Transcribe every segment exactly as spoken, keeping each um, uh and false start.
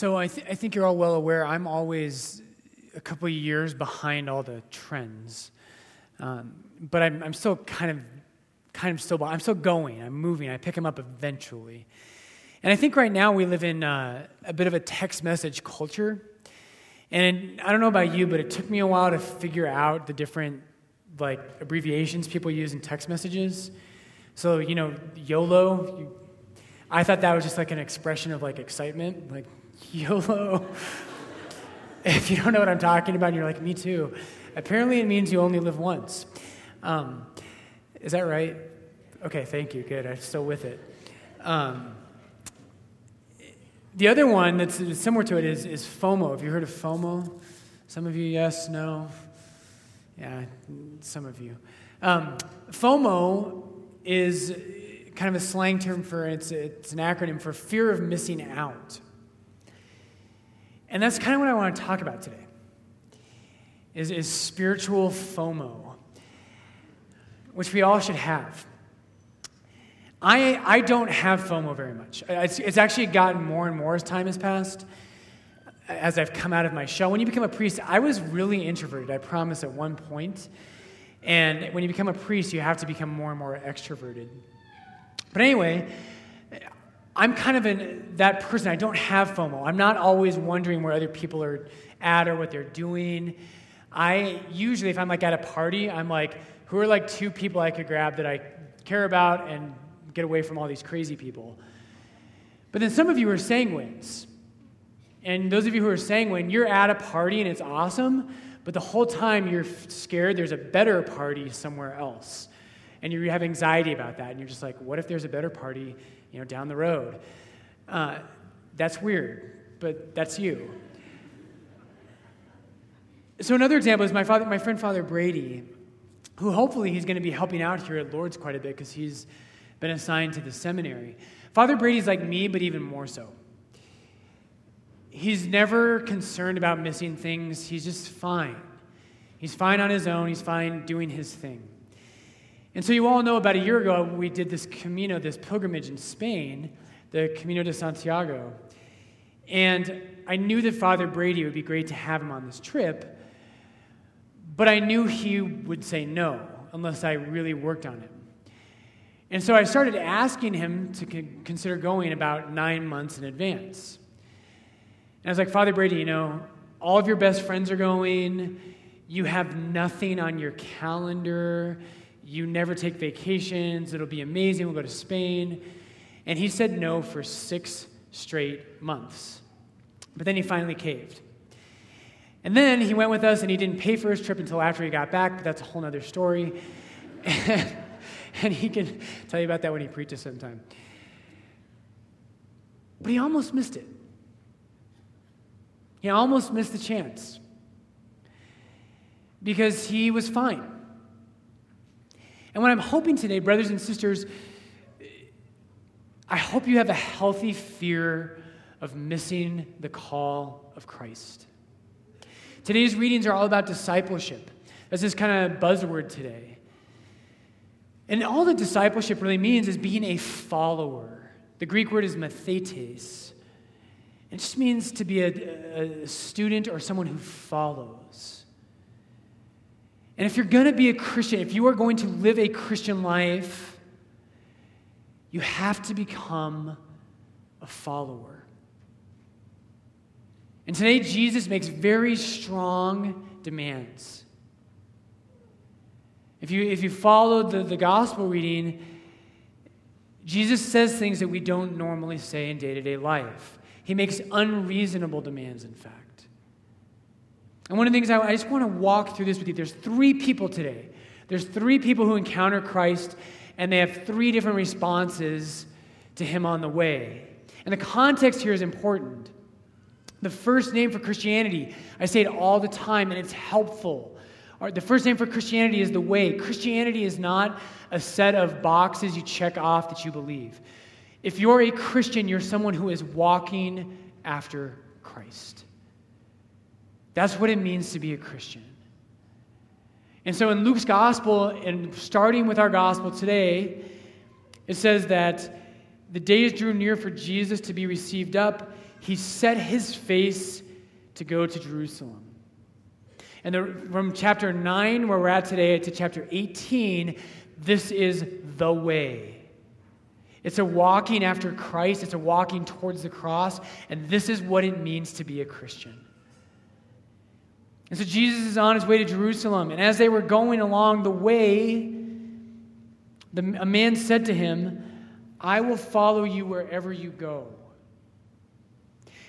So I, th- I think you're all well aware I'm always a couple of years behind all the trends. Um, but I'm, I'm still kind of, kind of still, I'm still going, I'm moving, I pick them up eventually. And I think right now we live in uh, a bit of a text message culture. And I don't know about you, but it took me a while to figure out the different, like, abbreviations people use in text messages. So, you know, YOLO, you, I thought that was just like an expression of, like, excitement, like, YOLO. If you don't know what I'm talking about, you're like, me too. Apparently it means you only live once. Um, is that right? Okay, thank you, good, I'm still with it. Um, the other one that's similar to it is, is FOMO. Have you heard of FOMO? Some of you, yes, no? Yeah, some of you. Um, FOMO is kind of a slang term for, it's, it's an acronym for fear of missing out. And that's kind of what I want to talk about today, is, is spiritual FOMO, which we all should have. I I don't have FOMO very much. It's, it's actually gotten more and more as time has passed, as I've come out of my shell. When you become a priest, I was really introverted, I promise, at one point. And when you become a priest, you have to become more and more extroverted. But anyway, I'm kind of an, that person. I don't have FOMO. I'm not always wondering where other people are at or what they're doing. I usually, if I'm like at a party, I'm like, who are like two people I could grab that I care about and get away from all these crazy people? But then some of you are sanguines. And those of you who are sanguine, you're at a party and it's awesome, but the whole time you're scared there's a better party somewhere else. And you have anxiety about that, and you're just like, what if there's a better party, you know, down the road? Uh, that's weird, but that's you. So another example is my father, my friend Father Brady, who hopefully he's going to be helping out here at Lourdes quite a bit because he's been assigned to the seminary. Father Brady's like me, but even more so. He's never concerned about missing things. He's just fine. He's fine on his own. He's fine doing his thing. And so you all know about a year ago, we did this Camino, this pilgrimage in Spain, the Camino de Santiago. And I knew that Father Brady would be great to have him on this trip, but I knew he would say no unless I really worked on it. And so I started asking him to consider going about nine months in advance. And I was like, Father Brady, you know, all of your best friends are going. You have nothing on your calendar. You never take vacations. It'll be amazing. We'll go to Spain. And he said no for six straight months. But then he finally caved. And then he went with us, and he didn't pay for his trip until after he got back, but that's a whole other story. And, and he can tell you about that when he preaches sometime. But he almost missed it. He almost missed the chance because he was fine. And what I'm hoping today, brothers and sisters, I hope you have a healthy fear of missing the call of Christ. Today's readings are all about discipleship. That's this kind of buzzword today. And all that discipleship really means is being a follower. The Greek word is methetes. It just means to be a, a student or someone who follows. And if you're going to be a Christian, if you are going to live a Christian life, you have to become a follower. And today, Jesus makes very strong demands. If you, if you follow the, the gospel reading, Jesus says things that we don't normally say in day-to-day life. He makes unreasonable demands, in fact. And one of the things, I, I just want to walk through this with you. There's three people today. There's three people who encounter Christ, and they have three different responses to him on the way. And the context here is important. The first name for Christianity, I say it all the time, and it's helpful. The first name for Christianity is the way. Christianity is not a set of boxes you check off that you believe. If you're a Christian, you're someone who is walking after Christ. That's what it means to be a Christian. And so in Luke's gospel, and starting with our gospel today, it says that the days drew near for Jesus to be received up. he set his face to go to Jerusalem. And the, from chapter nine, where we're at today, to chapter eighteen, this is the way. It's a walking after Christ. It's a walking towards the cross. And this is what it means to be a Christian. And so Jesus is on his way to Jerusalem. And as they were going along the way, the, a man said to him, "I will follow you wherever you go."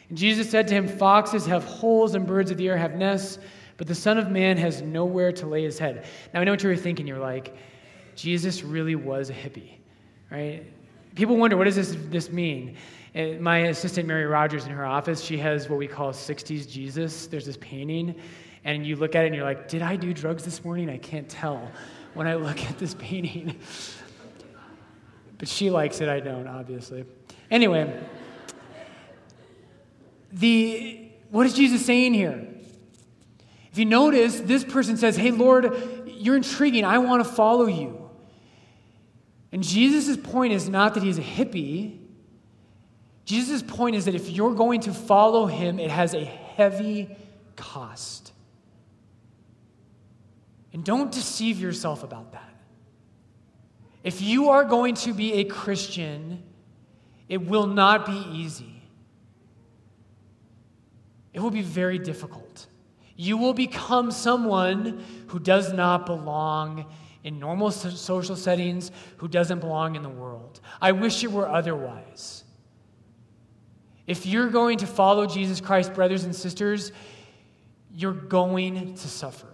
And Jesus said to him, "Foxes have holes and birds of the air have nests, but the Son of Man has nowhere to lay his head." Now, I know what you were thinking. You were like, Jesus really was a hippie, right? People wonder, what does this, this mean? And my assistant, Mary Rogers, in her office, she has what we call sixties Jesus. There's this painting, and you look at it, and you're like, did I do drugs this morning? I can't tell when I look at this painting. But she likes it, I don't, obviously. Anyway, the what is Jesus saying here? If you notice, this person says, "Hey, Lord, you're intriguing. I want to follow you." And Jesus' point is not that he's a hippie. Jesus' point is that if you're going to follow him, it has a heavy cost. And don't deceive yourself about that. If you are going to be a Christian, it will not be easy. It will be very difficult. You will become someone who does not belong in normal social settings, who doesn't belong in the world. I wish it were otherwise. If you're going to follow Jesus Christ, brothers and sisters, you're going to suffer.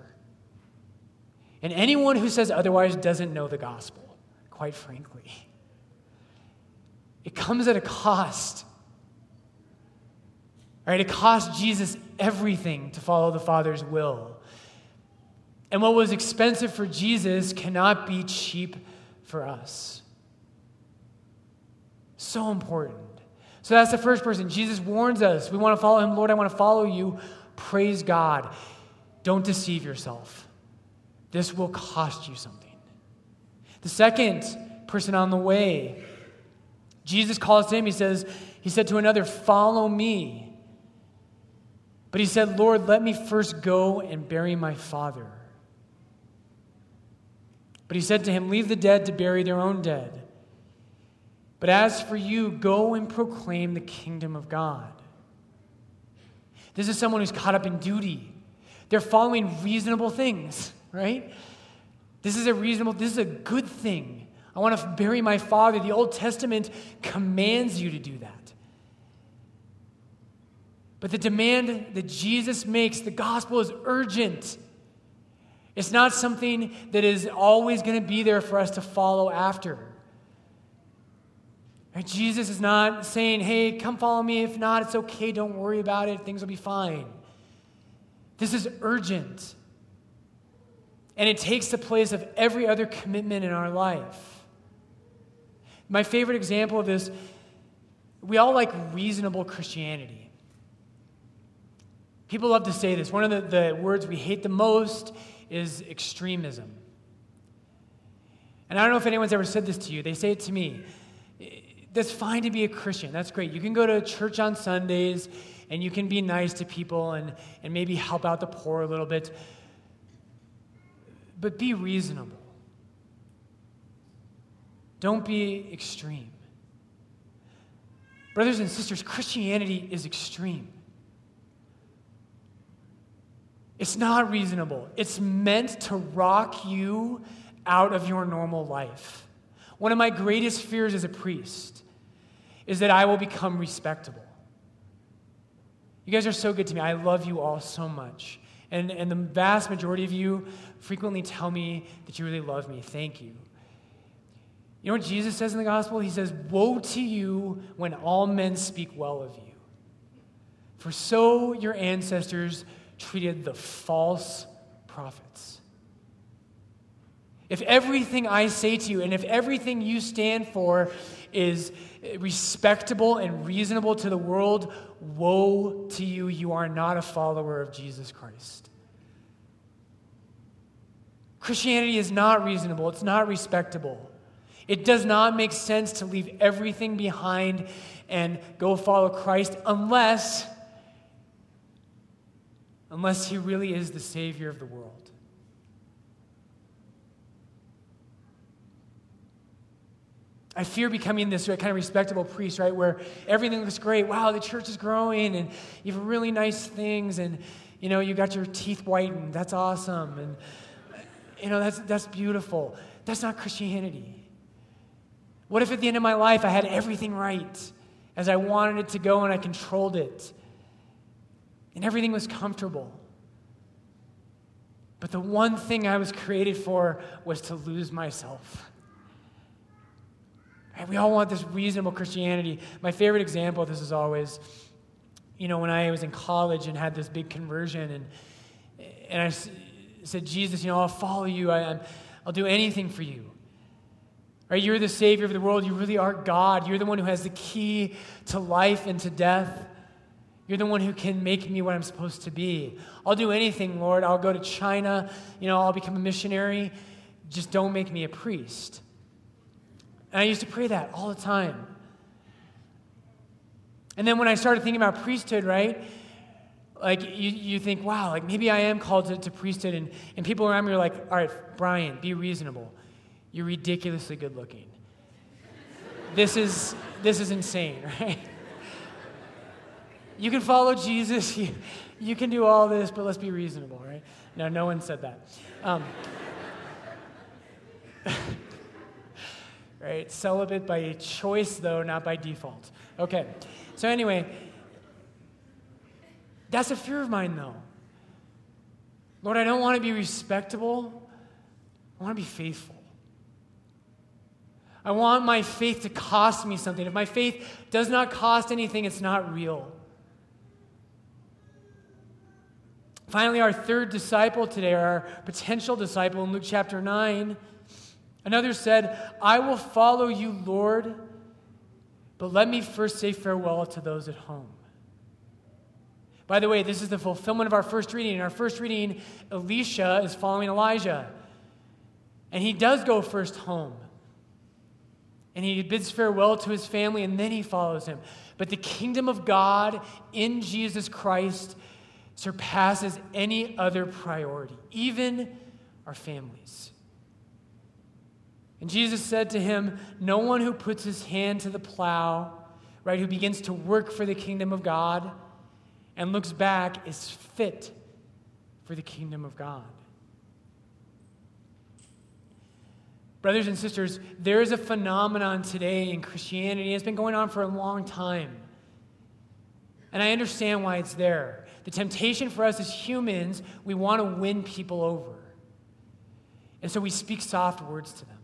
And anyone who says otherwise doesn't know the gospel. Quite frankly, it comes at a cost. Right? It cost Jesus everything to follow the Father's will. And what was expensive for Jesus cannot be cheap for us. So important. So that's the first person. Jesus warns us. We want to follow him. Lord, I want to follow you. Praise God. Don't deceive yourself. This will cost you something. The second person on the way, Jesus calls to him. He says, he said to another, "Follow me." But he said, "Lord, let me first go and bury my father." But he said to him, "Leave the dead to bury their own dead. But as for you, go and proclaim the kingdom of God." This is someone who's caught up in duty. They're following reasonable things, right? This is a reasonable, this is a good thing. I want to bury my father. The Old Testament commands you to do that. But the demand that Jesus makes, the gospel is urgent. It's not something that is always going to be there for us to follow after. Right? Jesus is not saying, "Hey, come follow me. If not, it's okay. Don't worry about it. Things will be fine." This is urgent. And it takes the place of every other commitment in our life. My favorite example of this, we all like reasonable Christianity. People love to say this. One of the, the words we hate the most is extremism. And I don't know if anyone's ever said this to you. They say it to me. That's fine to be a Christian. That's great. You can go to church on Sundays, and you can be nice to people and, and maybe help out the poor a little bit. But be reasonable. Don't be extreme. Brothers and sisters, Christianity is extreme. It's not reasonable. It's meant to rock you out of your normal life. One of my greatest fears as a priest is that I will become respectable. You guys are so good to me. I love you all so much. And, and the vast majority of you frequently tell me that you really love me. Thank you. You know what Jesus says in the gospel? He says, "Woe to you when all men speak well of you. For so your ancestors treated the false prophets." If everything I say to you and if everything you stand for is respectable and reasonable to the world, woe to you, you are not a follower of Jesus Christ. Christianity is not reasonable. It's not respectable. It does not make sense to leave everything behind and go follow Christ unless, unless he really is the Savior of the world. I fear becoming this kind of respectable priest, right, where everything looks great. Wow, the church is growing, and you have really nice things, and, you know, you got your teeth whitened. That's awesome, and, you know, that's that's beautiful. That's not Christianity. What if at the end of my life I had everything right as I wanted it to go and I controlled it, and everything was comfortable? But the one thing I was created for was to lose myself. We all want this reasonable Christianity. My favorite example of this is always, you know, when I was in college and had this big conversion, and and I s- said, Jesus, you know, I'll follow you. I, I'll do anything for you. Right? You're the Savior of the world. You really are God. You're the one who has the key to life and to death. You're the one who can make me what I'm supposed to be. I'll do anything, Lord. I'll go to China. You know, I'll become a missionary. Just don't make me a priest. And I used to pray that all the time. And then when I started thinking about priesthood, right, like you, you think, wow, like maybe I am called to, to priesthood. And, and people around me are like, all right, Brian, be reasonable. You're ridiculously good looking. This is this is insane, right? You can follow Jesus. You, you can do all this, but let's be reasonable, right? No, no one said that. Um Right? Celibate by choice, though, not by default. Okay. So anyway, that's a fear of mine, though. Lord, I don't want to be respectable. I want to be faithful. I want my faith to cost me something. If my faith does not cost anything, it's not real. Finally, our third disciple today, our potential disciple in Luke chapter nine, another said, I will follow you, Lord, but let me first say farewell to those at home. By the way, this is the fulfillment of our first reading. In our first reading, Elisha is following Elijah, and he does go first home, and he bids farewell to his family, and then he follows him. But the kingdom of God in Jesus Christ surpasses any other priority, even our families. And Jesus said to him, no one who puts his hand to the plow, right, who begins to work for the kingdom of God and looks back is fit for the kingdom of God. Brothers and sisters, there is a phenomenon today in Christianity. It's been going on for a long time. And I understand why it's there. The temptation for us as humans, we want to win people over. And so we speak soft words to them.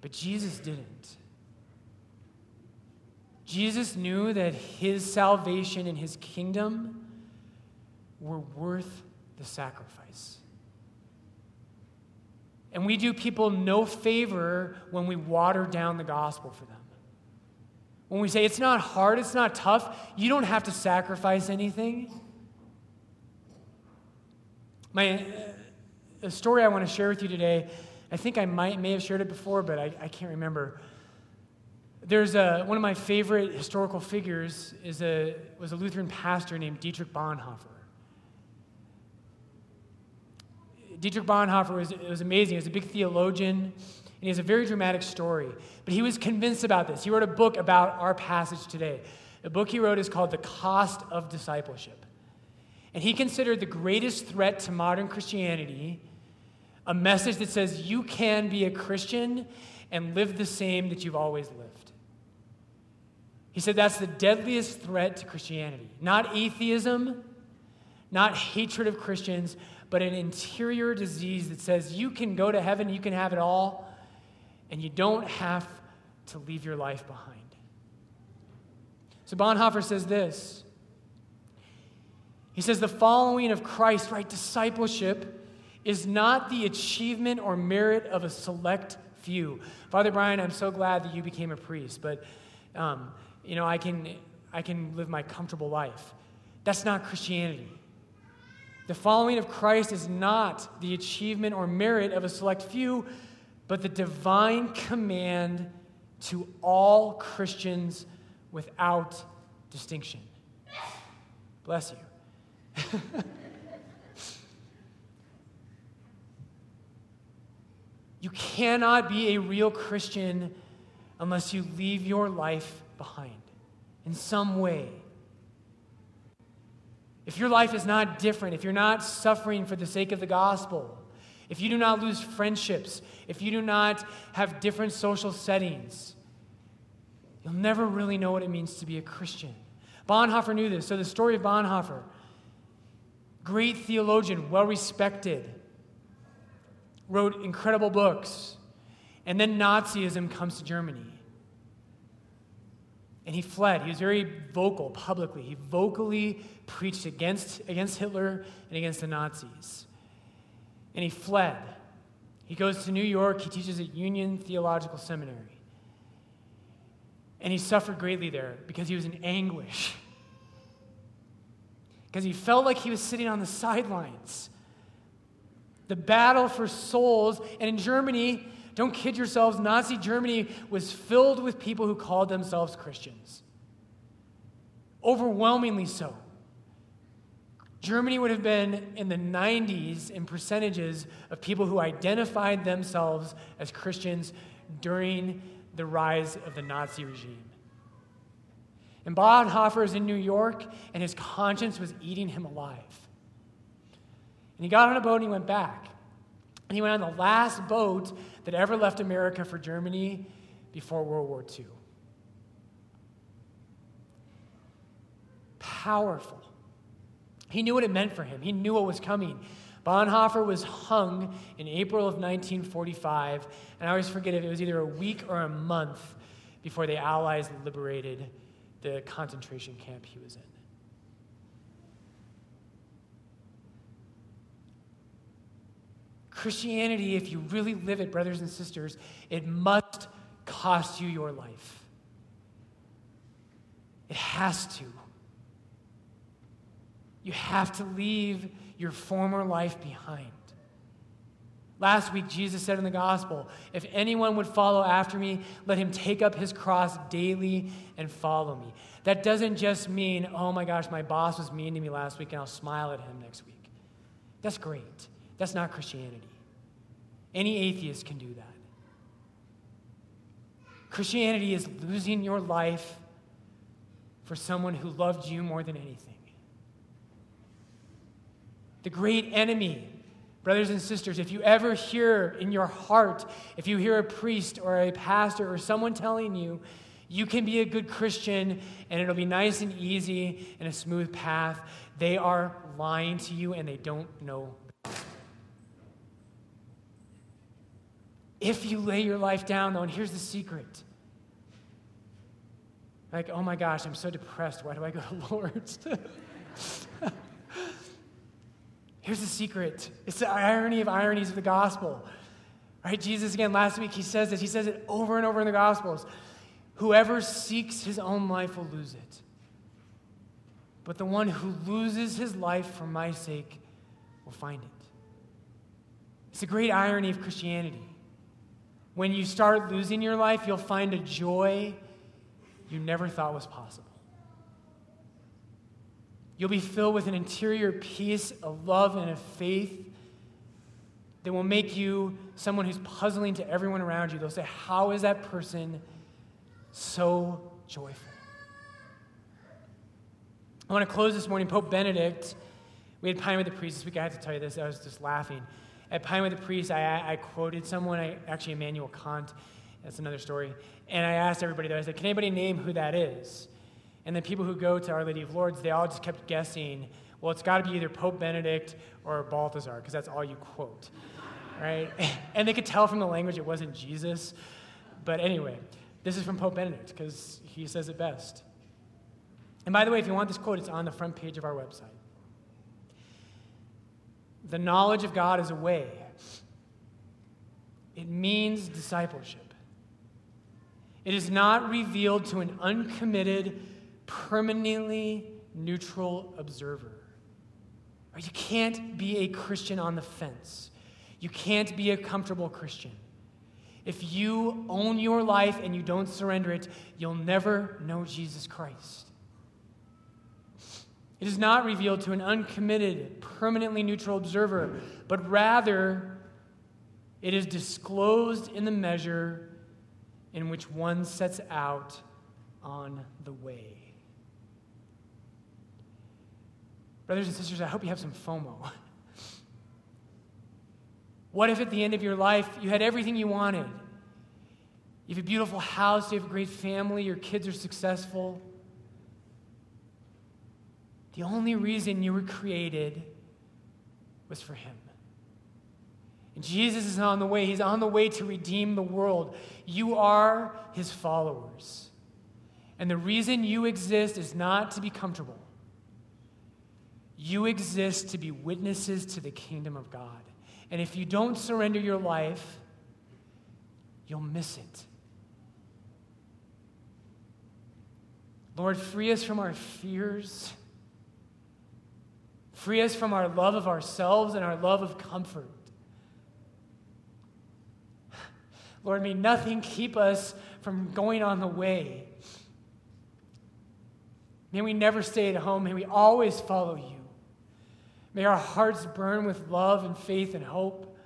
But Jesus didn't. Jesus knew that his salvation and his kingdom were worth the sacrifice. And we do people no favor when we water down the gospel for them. When we say, it's not hard, it's not tough, you don't have to sacrifice anything. My a story I want to share with you today, I think I might may have shared it before, but I, I can't remember. There's a, one of my favorite historical figures is a was a Lutheran pastor named Dietrich Bonhoeffer. Dietrich Bonhoeffer was it was amazing. He was a big theologian, and he has a very dramatic story. But he was convinced about this. He wrote a book about our passage today. The book he wrote is called The Cost of Discipleship. And he considered the greatest threat to modern Christianity a message that says you can be a Christian and live the same that you've always lived. He said that's the deadliest threat to Christianity. Not atheism, not hatred of Christians, but an interior disease that says you can go to heaven, you can have it all, and you don't have to leave your life behind. So Bonhoeffer says this. He says the following of Christ, right, discipleship, is not the achievement or merit of a select few. Father Brian, I'm so glad that you became a priest, but um, you know I can I can live my comfortable life. That's not Christianity. The following of Christ is not the achievement or merit of a select few, but the divine command to all Christians without distinction. Bless you. You cannot be a real Christian unless you leave your life behind in some way. If your life is not different, if you're not suffering for the sake of the gospel, if you do not lose friendships, if you do not have different social settings, you'll never really know what it means to be a Christian. Bonhoeffer knew this. So the story of Bonhoeffer, great theologian, well-respected, wrote incredible books, and then Nazism comes to Germany. And he fled. He was very vocal publicly. He vocally preached against, against Hitler and against the Nazis. And he fled. He goes to New York. He teaches at Union Theological Seminary. And he suffered greatly there because he was in anguish. Because he felt like he was sitting on the sidelines. The battle for souls. And in Germany, don't kid yourselves, Nazi Germany was filled with people who called themselves Christians. Overwhelmingly so. Germany would have been in the nineties in percentages of people who identified themselves as Christians during the rise of the Nazi regime. And Bonhoeffer is in New York, and his conscience was eating him alive. And he got on a boat and he went back. And he went on the last boat that ever left America for Germany before World War Two. Powerful. He knew what it meant for him. He knew what was coming. Bonhoeffer was hung in April of nineteen forty-five, and I always forget if it was either a week or a month before the Allies liberated the concentration camp he was in. Christianity, if you really live it, brothers and sisters, it must cost you your life. It has to. You have to leave your former life behind. Last week, Jesus said in the gospel, if anyone would follow after me, let him take up his cross daily and follow me. That doesn't just mean, oh my gosh, my boss was mean to me last week and I'll smile at him next week. That's great. That's not Christianity. Any atheist can do that. Christianity is losing your life for someone who loved you more than anything. The great enemy, brothers and sisters, if you ever hear in your heart, if you hear a priest or a pastor or someone telling you, you can be a good Christian and it'll be nice and easy and a smooth path, they are lying to you and they don't know. If you lay your life down, though, and here's the secret. Like, oh my gosh, I'm so depressed. Why do I go to Lourdes? Here's the secret. It's the irony of ironies of the gospel. Right? Jesus, again, last week, he says this. He says it over and over in the gospels. Whoever seeks his own life will lose it. But the one who loses his life for my sake will find it. It's a great irony of Christianity. When you start losing your life, you'll find a joy you never thought was possible. You'll be filled with an interior peace, a love, and a faith that will make you someone who's puzzling to everyone around you. They'll say, how is that person so joyful? I want to close this morning. Pope Benedict, we had Pine with the Priest this week. I had to tell you this. I was just laughing. At Pine with the Priest, I, I quoted someone, I, actually Immanuel Kant. That's another story. And I asked everybody, though, I said, can anybody name who that is? And the people who go to Our Lady of Lourdes, they all just kept guessing, well, it's got to be either Pope Benedict or Balthazar, because that's all you quote, right? And they could tell from the language it wasn't Jesus. But anyway, this is from Pope Benedict, because he says it best. And by the way, if you want this quote, it's on the front page of our website. The knowledge of God is a way. It means discipleship. It is not revealed to an uncommitted, permanently neutral observer. You can't be a Christian on the fence. You can't be a comfortable Christian. If you own your life and you don't surrender it, you'll never know Jesus Christ. It is not revealed to an uncommitted, permanently neutral observer, but rather it is disclosed in the measure in which one sets out on the way. Brothers and sisters, I hope you have some FOMO. What if at the end of your life you had everything you wanted? You have a beautiful house, you have a great family, your kids are successful. The only reason you were created was for Him. And Jesus is on the way. He's on the way to redeem the world. You are His followers. And the reason you exist is not to be comfortable. You exist to be witnesses to the kingdom of God. And if you don't surrender your life, you'll miss it. Lord, free us from our fears. Free us from our love of ourselves and our love of comfort. Lord, may nothing keep us from going on the way. May we never stay at home. May we always follow you. May our hearts burn with love and faith and hope.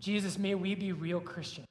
Jesus, may we be real Christians.